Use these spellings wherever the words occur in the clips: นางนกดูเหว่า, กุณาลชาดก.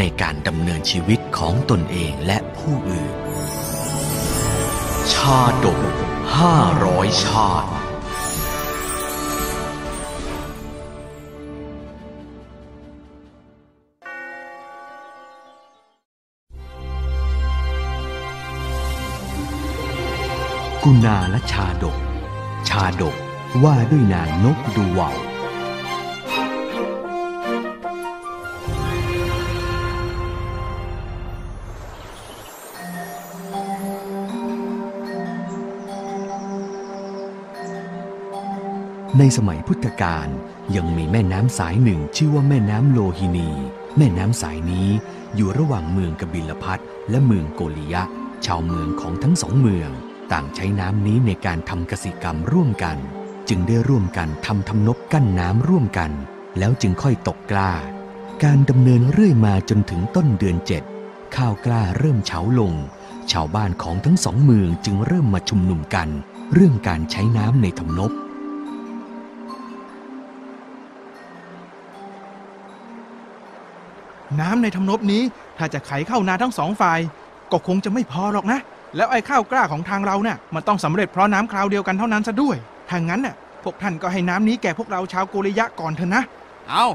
ในการดำเนินชีวิตของตนเองและผู้อื่นชาดก500ชาดกุณาลชาดกชาดกว่าด้วยนางนกดูว่าวในสมัยพุทธกาลยังมีแม่น้ำสายหนึ่งชื่อว่าแม่น้ำโลหินีแม่น้ำสายนี้อยู่ระหว่างเมืองกบิลพัสดุและเมืองโกลิยะชาวเมืองของทั้งสองเมืองต่างใช้น้ำนี้ในการทำกสิกรรมร่วมกันจึงได้ร่วมกันทำนบกั้นน้ำร่วมกันแล้วจึงค่อยตกกล้าการดำเนินเรื่อยมาจนถึงต้นเดือน7ข้าวกล้าเริ่มเฉาลงชาวบ้านของทั้งสองเมืองจึงเริ่มมาชุมนุมกันเรื่องการใช้น้ำในทำนบน้ำในทำนบนี้ถ้าจะไขเข้านาทั้งสองฝ่ายก็คงจะไม่พอหรอกนะแล้วไอ้ข้าวกล้าของทางเราเนี่ยมันต้องสำเร็จเพราะน้ำคราวเดียวกันเท่านั้นซะด้วยถ้างั้นน่ะพวกท่านก็ให้น้ำนี้แก่พวกเราชาวโกริยะก่อนเถอะนะเอา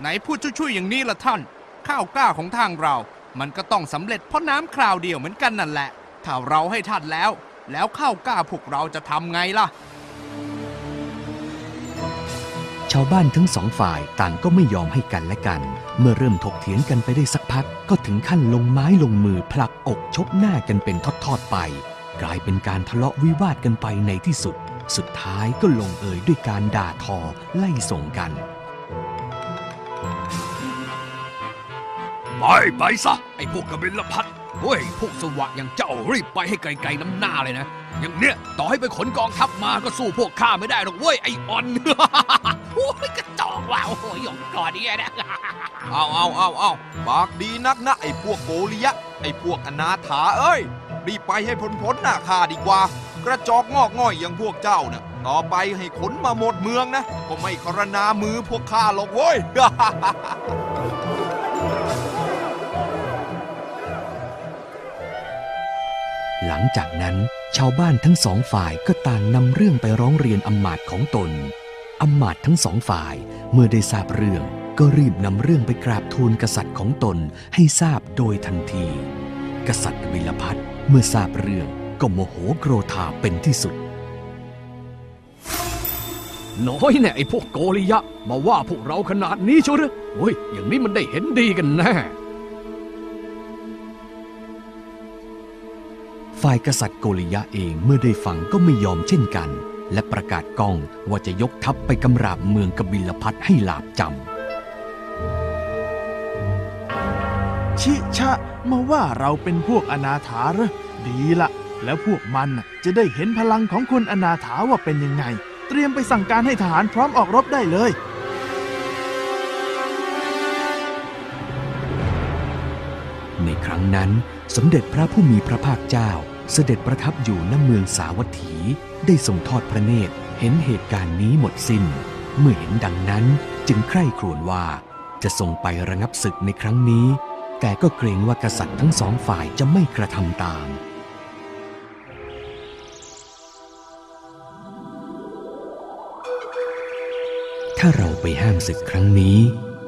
ไหนพูดช่วยๆอย่างนี้ล่ะท่านข้าวกล้าของทางเรามันก็ต้องสำเร็จเพราะน้ำคราวเดียวเหมือนกันนั่นแหละถ้าเราให้ท่านแล้วข้าวกล้าพวกเราจะทำไงล่ะชาวบ้านทั้งสองฝ่ายต่างก็ไม่ยอมให้กันและกันเมื่อเริ่มถกเถียงกันไปได้สักพักก็ถึงขั้นลงไม้ลงมือผลักอกชกหน้ากันเป็นทอดๆไปกลายเป็นการทะเลาะวิวาทกันไปในที่สุดท้ายก็ลงเอยด้วยการด่าทอไล่ส่งกันไปซะไอ้พวกกบิลพัสดุเฮ้ยพวกสวะอย่างเจ้ารีบไปให้ไกลๆน้ำหน้าเลยนะอย่างเนี้ยต่อให้ไปขนกองทัพมาก็สู้พวกข้าไม่ได้หรอกเว้ยไอ้อ่อนโอ้ยกระจอกว่ะโอ้ยหยองก่อนนี่นะเอาปากดีนักนะไอ้พวกโกริยะไอ้พวกอนาถาเอ้ยรีบไปให้พ้นหน้าข้าดีกว่ากระจอกงอกง่อยอย่างพวกเจ้าน่ะต่อไปให้ขนมาหมดเมืองนะก็ไม่คารนามือพวกข้าหรอกเว้ยหลังจากนั้นชาวบ้านทั้งสองฝ่ายก็ต่างนำเรื่องไปร้องเรียนอำมาตย์ของตนอำมาตย์ทั้งสองฝ่ายเมื่อได้ทราบเรื่องก็รีบนำเรื่องไปกราบทูลกษัตริย์ของตนให้ทราบโดยทันทีกษัตริย์กบิลพัสดุเมื่อทราบเรื่องก็โมโหโกรธาเป็นที่สุดน้อยแน่ไอ้พวกโกริยะมาว่าพวกเราขนาดนี้เชียวหรือโอ้ยอย่างนี้มันได้เห็นดีกันแน่ฝ่ายกษัตริย์โกริยะเองเมื่อได้ฟังก็ไม่ยอมเช่นกันและประกาศก้องว่าจะยกทัพไปกำราบเมืองกบิลพัสดุให้หลาบจำชิชะมาว่าเราเป็นพวกอนาถาเหรอดีละแล้วพวกมันจะได้เห็นพลังของคนอนาถาว่าเป็นยังไงเตรียมไปสั่งการให้ทหารพร้อมออกรบได้เลยในครั้งนั้นสมเด็จพระผู้มีพระภาคเจ้าเสด็จประทับอยู่ณเมืองสาวัตถีได้ทรงทอดพระเนตรเห็นเหตุการณ์นี้หมดสิ้นเมื่อเห็นดังนั้นจึงใคร่ครวญว่าจะทรงไประงับศึกในครั้งนี้แต่ก็เกรงว่ากษัตริย์ทั้งสองฝ่ายจะไม่กระทำตามถ้าเราไปห้ามศึกครั้งนี้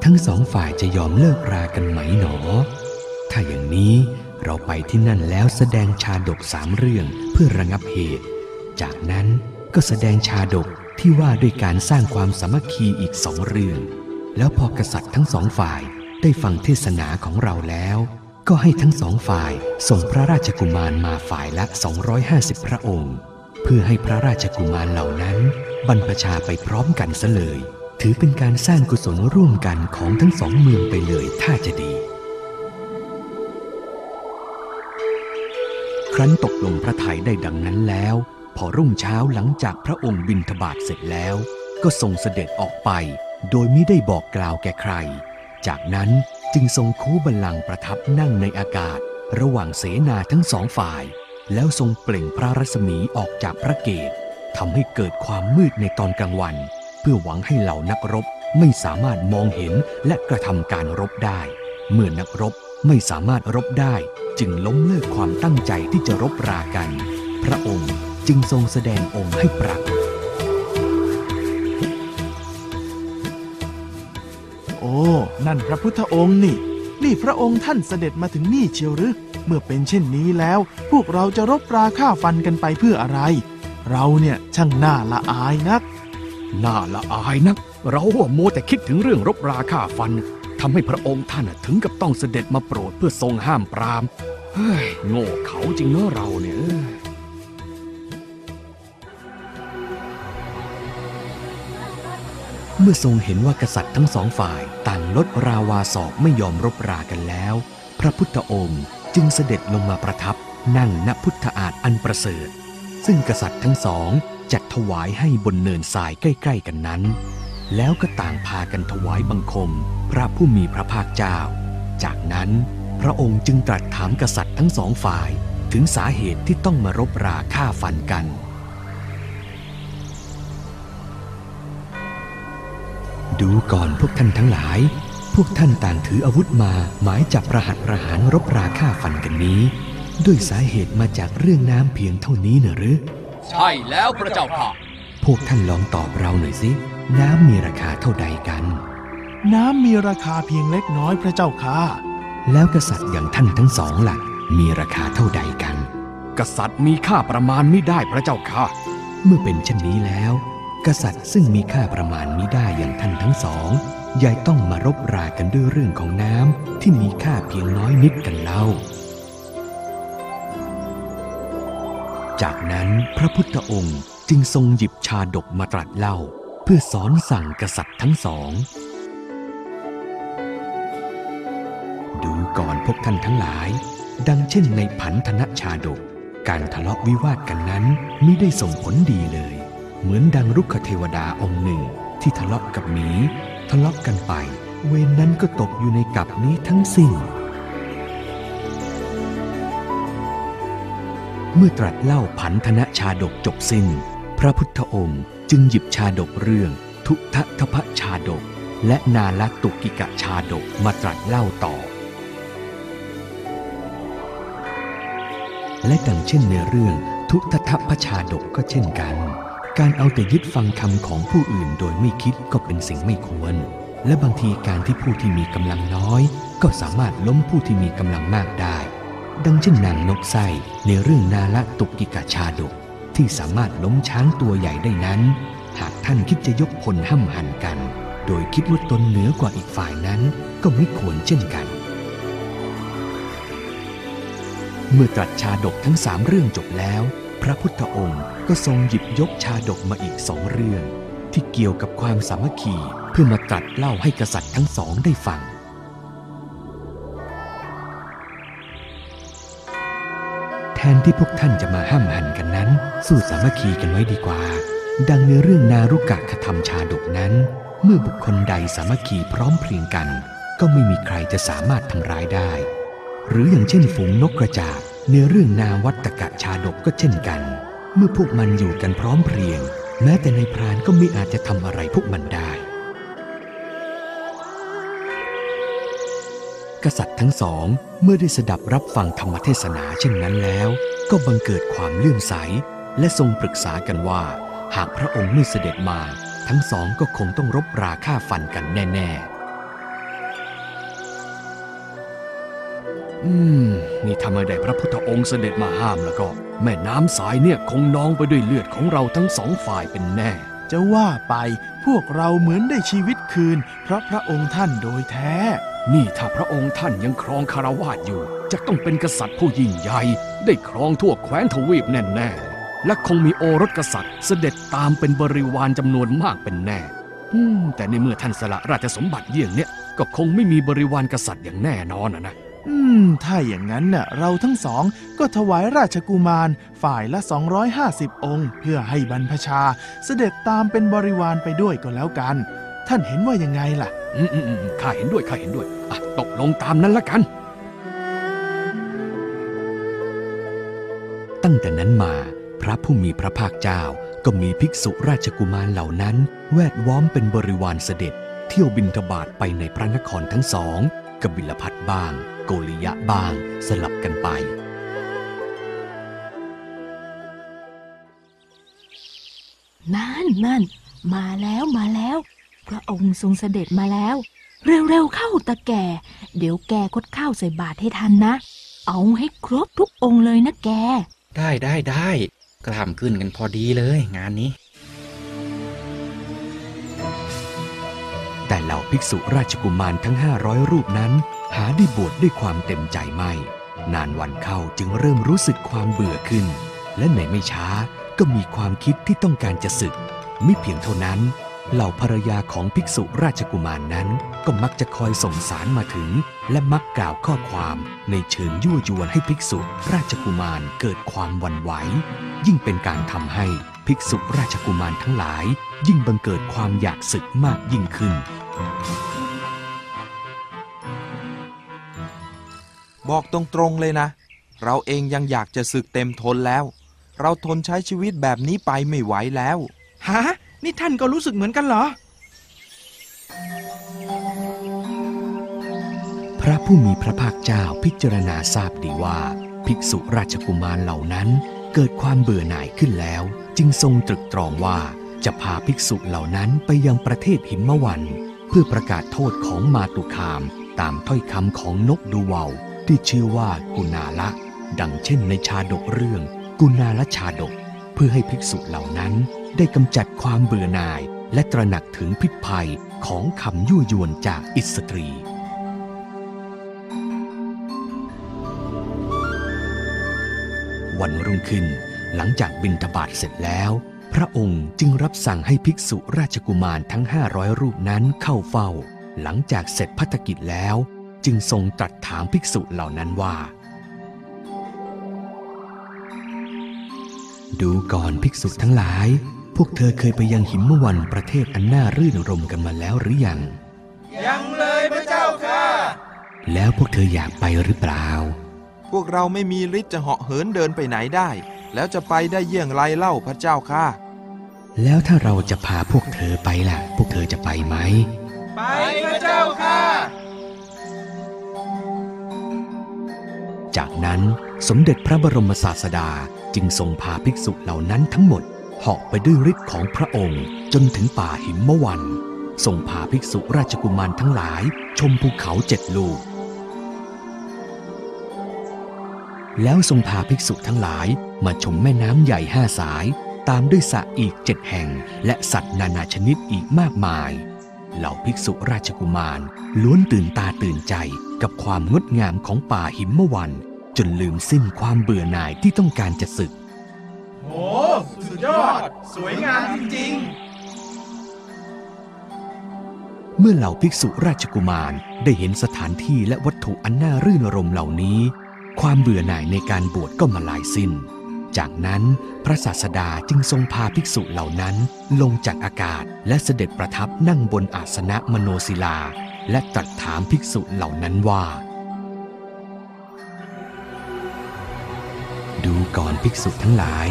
ทั้งสองฝ่ายจะยอมเลิกรากันไหมหนอถ้าอย่างนี้เราไปที่นั่นแล้วแสดงชาดก3เรื่องเพื่อระงับเหตุจากนั้นก็แสดงชาดกที่ว่าด้วยการสร้างความสามัคคีอีก2เรื่องแล้วพอกษัตริย์ทั้งสองฝ่ายได้ฟังเทศนาของเราแล้วก็ให้ทั้งสองฝ่ายส่งพระราชกุมารมาฝ่ายละ250พระองค์เพื่อให้พระราชกุมารเหล่านั้นบรรพชาไปพร้อมกันซะเลยถือเป็นการสร้างกุศลร่วมกันของทั้งสองเมืองไปเลยถ้าจะดี ครั้นตกลงพระทัยได้ดังนั้นแล้วพอรุ่งเช้าหลังจากพระองค์บิณฑบาตเสร็จแล้วก็ทรงเสด็จออกไปโดยมิได้บอกกล่าวแก่ใครจากนั้นจึงทรงคู้บัลลังก์ประทับนั่งในอากาศระหว่างเสนาทั้งสองฝ่ายแล้วทรงเปล่งพระรัศมีออกจากพระเกศทำให้เกิดความมืดในตอนกลางวันเพื่อหวังให้เหล่านักรบไม่สามารถมองเห็นและกระทำการรบได้เมื่อนักรบไม่สามารถรบได้จึงล้มเลิกความตั้งใจที่จะรบรากันพระองค์จึงทรงแสดงองค์ให้ปรากฏโอ้นั่นพระพุทธองค์นี่พระองค์ท่านเสด็จมาถึงนี่เชียวหรือเมื่อเป็นเช่นนี้แล้วพวกเราจะรบราฆ่าฟันกันไปเพื่ออะไรเราเนี่ยช่างน่าละอายนักเราโม้แต่คิดถึงเรื่องรบราฆ่าฟันทำให้พระองค์ท่านถึงกับต้องเสด็จมาโปรดเพื่อทรงห้ามปรามเฮ้ยโง่เขาจริงเนอะเราเนี่ยเมื่อทรงเห็นว่ากษัตริย์ทั้งสองฝ่ายต่างลดราวาสอบไม่ยอมรบรากันแล้วพระพุทธองค์จึงเสด็จลงมาประทับนั่งณพุทธอาสน์อันประเสริฐซึ่งกษัตริย์ทั้งสองจัดถวายให้บนเนินทรายใกล้ๆกันนั้นแล้วก็ต่างพากันถวายบังคมพระผู้มีพระภาคเจ้าจากนั้นพระองค์จึงตรัสถามกษัตริย์ทั้งสองฝ่ายถึงสาเหตุที่ต้องมารบราฆ่าฟันกันดูก่อนพวกท่านทั้งหลายพวกท่านต่างถืออาวุธมาหมายจับประหัตประหารรบราฆ่าฟันกันนี้ด้วยสาเหตุมาจากเรื่องน้ำเพียงเท่านี้น่ะหรือใช่แล้วพระเจ้าค่ะพวกท่านลองตอบเราหน่อยสิน้ำมีราคาเท่าใดกันน้ำมีราคาเพียงเล็กน้อยพระเจ้าค่ะแล้วกษัตริย์อย่างท่านทั้งสองล่ะมีราคาเท่าใดกันกษัตริย์มีค่าประมาณไม่ได้พระเจ้าค่ะเมื่อเป็นเช่นนี้แล้วกษัตริย์ซึ่งมีค่าประมาณมิได้อย่างท่านทั้งสองยายต้องมารบรากันด้วยเรื่องของน้ำที่มีค่าเพียงน้อยนิดกันเล่าจากนั้นพระพุทธองค์จึงทรงหยิบชาดกมาตรัสเล่าเพื่อสอนสั่งกษัตริย์ทั้งสองดูก่อนพวกท่านทั้งหลายดังเช่นในพันธนชาดกการทะเลาะวิวาทกันนั้นไม่ได้ส่งผลดีเลยเหมือนดังรุกขเทวดาองค์หนึ่งที่ทะเลาะกับหมีทะเลาะกันไปเวรนั้นก็ตกอยู่ในกับนี้ทั้งสิ้นเมื่อตรัสเล่าพันธนชาดกจบสิ้นพระพุทธองค์จึงหยิบชาดกเรื่องทุททพชาดกและนาลตุกิกชาดกมาตรัสเล่าต่อและดังเช่นในเรื่องทุททพชาดกก็เช่นกันการเอาแต่ยึดฟังคำของผู้อื่นโดยไม่คิดก็เป็นสิ่งไม่ควรและบางทีการที่ผู้ที่มีกำลังน้อยก็สามารถล้มผู้ที่มีกำลังมากได้ดังเช่นนางนกไส้ในเรื่องนาลตุกิกชาดกที่สามารถล้มช้างตัวใหญ่ได้นั้นหากท่านคิดจะยกพลห้ำหั่นกันโดยคิดว่าตนเหนือกว่าอีกฝ่ายนั้นก็ไม่ควรเช่นกันเมื่อตรัสชาดกทั้งสามเรื่องจบแล้วพระพุทธองค์ก็ทรงหยิบยกชาดกมาอีกสองเรื่องที่เกี่ยวกับความสามัคคีเพื่อมาตรัสเล่าให้กษัตริย์ทั้งสองได้ฟังแทนที่พวกท่านจะมาห้ามหันกันนั้นสู้สามัคคีกันไว้ดีกว่าดังในเรื่องนารุกะคธรรมชาดกนั้นเมื่อบุคคลใดสามัคคีพร้อมเพรียงกันก็ไม่มีใครจะสามารถทำร้ายได้หรืออย่างเช่นฝูงนกกระจาบในเรื่องนาวัตตกชาดกก็เช่นกันเมื่อพวกมันอยู่กันพร้อมเพรียงแม้แต่นายพรานก็ไม่อาจจะทำอะไรพวกมันได้กษัตริย์ทั้งสองเมื่อได้สดับรับฟังธรรมเทศนาเช่นนั้นแล้วก็บังเกิดความเลื่อมใสและทรงปรึกษากันว่าหากพระองค์ไม่เสด็จมาทั้งสองก็คงต้องรบราฆ่าฟันกันแน่ๆนี่ทำไมได้พระพุทธองค์เสด็จมาห้ามแล้วก็แม่น้ำสายเนี่ยคงนองไปด้วยเลือดของเราทั้งสองฝ่ายเป็นแน่จะว่าไปพวกเราเหมือนได้ชีวิตคืนเพราะพระองค์ท่านโดยแท้นี่ถ้าพระองค์ท่านยังครองคฤหัสถ์อยู่จะต้องเป็นกษัตริย์ผู้ยิ่งใหญ่ได้ครองทั่วแคว้นทวีปแน่ๆและคงมีโอรสกษัตริย์เสด็จตามเป็นบริวารจำนวนมากเป็นแน่แต่ในเมื่อท่านสละราชสมบัติเยี่ยงเนี่ยก็คงไม่มีบริวารกษัตริย์อย่างแน่นอนนะ ถ้าอย่างนั้นน่ะเราทั้งสองก็ถวายราชกุมารฝ่ายละ250องค์เพื่อให้บรรพชาเสด็จตามเป็นบริวารไปด้วยก็แล้วกันท่านเห็นว่ายังไงล่ะข้าเห็นด้วยอ่ะตกลงตามนั้นละกันตั้งแต่นั้นมาพระผู้มีพระภาคเจ้าก็มีภิกษุราชกุมารเหล่านั้นแวดล้อมเป็นบริวารเสด็จเที่ยวบิณฑบาตไปในพระนครทั้งสองกบิลพัสบ้างโกริยะบ้างสลับกันไปนั่นมาแล้วพระองค์ทรงเสด็จมาแล้วเร็วๆเข้าตาแก่เดี๋ยวแกคดข้าวใส่บาตรให้ทันนะเอาให้ครบทุกองค์เลยนะแกได้กล้ามขึ้นกันพอดีเลยงานนี้แต่เหล่าภิกษุราชกุมารทั้ง500รูปนั้นหาได้บวชด้วยความเต็มใจไม่นานวันเข้าจึงเริ่มรู้สึกความเบื่อขึ้นและในไม่ช้าก็มีความคิดที่ต้องการจะสึกไม่เพียงเท่านั้นเหล่าภรรยาของภิกษุราชกุมารนั้นก็มักจะคอยส่งสารมาถึงและมักกล่าวข้อความในเชิงยั่วยวนให้ภิกษุราชกุมารเกิดความหวั่นไหวยิ่งเป็นการทำให้ภิกษุราชกุมารทั้งหลายยิ่งบังเกิดความอยากสึกมากยิ่งขึ้นบอกตรงๆเลยนะเราเองยังอยากจะสึกเต็มทนแล้วเราทนใช้ชีวิตแบบนี้ไปไม่ไหวแล้วฮะนี่ท่านก็รู้สึกเหมือนกันเหรอพระผู้มีพระภาคเจ้าพิจารณาทราบดีว่าภิกษุราชกุมารเหล่านั้นเกิดความเบื่อหน่ายขึ้นแล้วจึงทรงตรึกตรองว่าจะพาภิกษุเหล่านั้นไปยังประเทศหิมวันเพื่อประกาศโทษของมาตุคามตามถ้อยคำของนกดูเวาที่ชื่อว่ากุณาละดังเช่นในชาดกเรื่องกุณาละชาดกเพื่อให้ภิกษุเหล่านั้นได้กำจัดความเบื่อหน่ายและตระหนักถึงพิษภัยของคำยั่วยวนจากอิสตรีวันรุ่งขึ้นหลังจากบิณฑบาตเสร็จแล้วพระองค์จึงรับสั่งให้ภิกษุราชกุมารทั้ง500รูปนั้นเข้าเฝ้าหลังจากเสร็จภัตกิจแล้วจึงทรงตรัสถามภิกษุเหล่านั้นว่าดูก่อนภิกษุทั้งหลายพวกเธอเคยไปยังหิมวันประเทศอันน่ารื่นรมกันมาแล้วหรือยังเลยพระเจ้าค่ะแล้วพวกเธออยากไปหรือเปล่าพวกเราไม่มีฤทธิ์จะเหาะเหินเดินไปไหนได้แล้วจะไปได้เยี่ยงไรเล่าพระเจ้าค่ะแล้วถ้าเราจะพาพวกเธอไปล่ะพวกเธอจะไปไหมไปพระเจ้าค่ะจากนั้นสมเด็จพระบรมศาสดาจึงทรงพาภิกษุเหล่านั้นทั้งหมดเหาะไปด้วยฤทธิ์ของพระองค์จนถึงป่าหิมวันทรงพาภิกษุราชกุมารทั้งหลายชมภูเขา7ลูกแล้วทรงพาภิกษุทั้งหลายมาชมแม่น้ำใหญ่5สายตามด้วยสระอีก7แห่งและสัตว์นานาชนิดอีกมากมายเหล่าภิกษุราชกุมารล้วนตื่นตาตื่นใจกับความงดงามของป่าหิมวันจนลืมสิ้นความเบื่อหน่ายที่ต้องการจะสึกโหสุดยอดสวยงามจริงๆเมื่อเหล่าภิกษุราชกุมารได้เห็นสถานที่และวัตถุอันน่ารื่นรมย์เหล่านี้ความเบื่อหน่ายในการบวชก็มาลายสิ้นจากนั้นพระศาสดาจึงทรงพาภิกษุเหล่านั้นลงจากอากาศและเสด็จประทับนั่งบนอาสนะมโนศิลาและตรัสถามภิกษุเหล่านั้นว่าดูก่อนภิกษุทั้งหลาย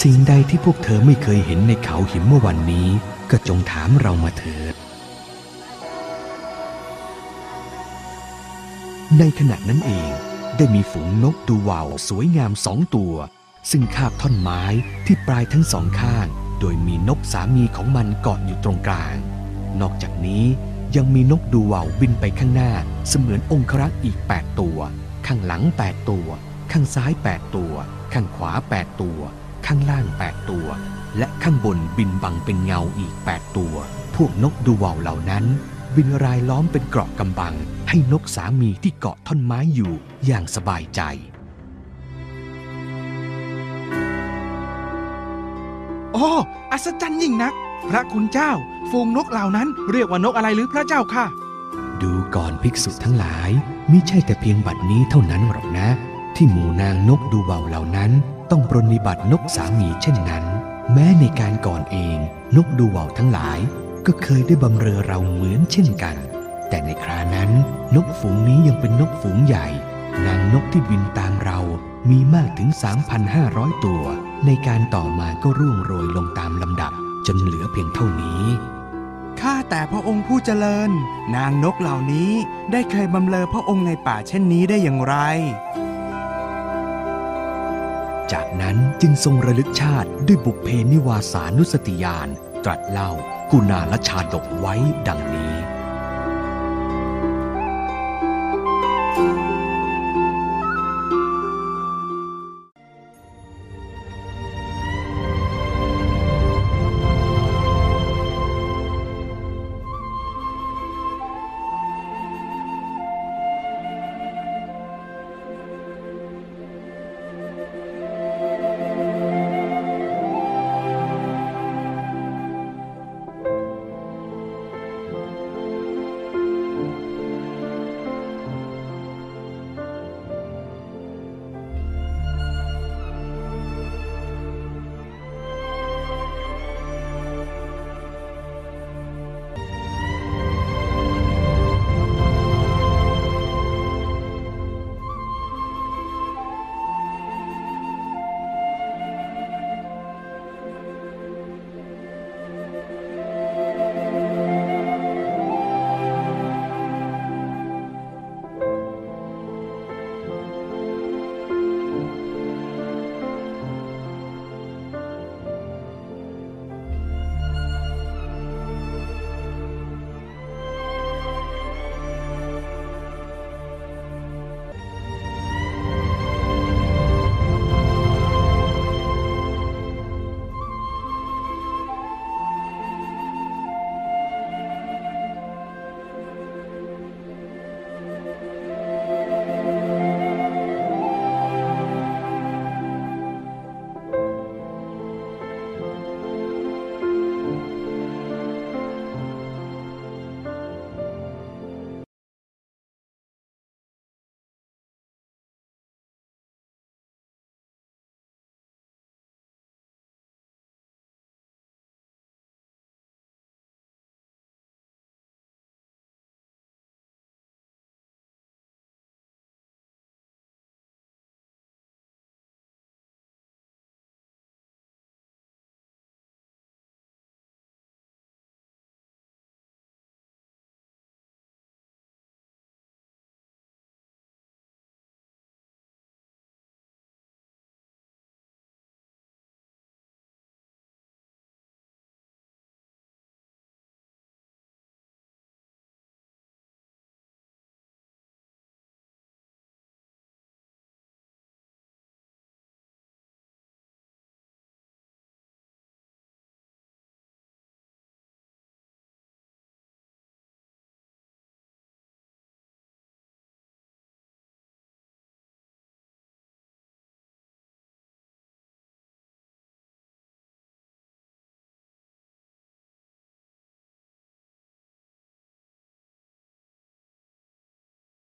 สิ่งใดที่พวกเธอไม่เคยเห็นในเขาหิมวันนี้ก็จงถามเรามาเถิดในขณะนั้นเองได้มีฝูงนกดูเวาสวยงาม2ตัวซึ่งคาบท่อนไม้ที่ปลายทั้งสองข้างโดยมีนกสามีของมันเกาะอยู่ตรงกลางนอกจากนี้ยังมีนกดูเวาบินไปข้างหน้าเสมือนองครักษ์อีก8ตัวข้างหลัง8ตัวข้างซ้าย8ตัวข้างขวา8ตัวข้างล่าง8ตัวและข้างบนบินบังเป็นเงาอีก8ตัวพวกนกดูเวาเหล่านั้นบินรายล้อมเป็นเกราะกำบังให้นกสามีที่เกาะท่อนไม้อยู่อย่างสบายใจโอ้อัศจรรย์ยิ่งนักพระคุณเจ้าฝูงนกเหล่านั้นเรียกว่านกอะไรหรือพระเจ้าค่ะ ดูก่อนภิกษุทั้งหลายมิใช่แต่เพียงบัดนี้เท่านั้นหรอกนะที่หมู่นางนกดูเบาเหล่านั้นต้องปรนนิบัตินกสามีเช่นนั้นแม้ในการก่อนเองนกดูเบาทั้งหลายก็เคยได้บำเรอเราเหมือนเช่นกันแต่ในครานั้นนกฝูงนี้ยังเป็นนกฝูงใหญ่นางนกที่บินตามเรามีมากถึง 3,500 ตัวในการต่อมาก็ร่วงโรยลงตามลำดับจนเหลือเพียงเท่านี้ข้าแต่พระองค์ผู้เจริญนางนกเหล่านี้ได้เคยบำเรอพระองค์ในป่าเช่นนี้ได้อย่างไรจากนั้นจึงทรงระลึกชาติด้วยบุพเพนิวาสานุสติญาณตรัสเล่ากุณาลชาดกไว้ดังนี้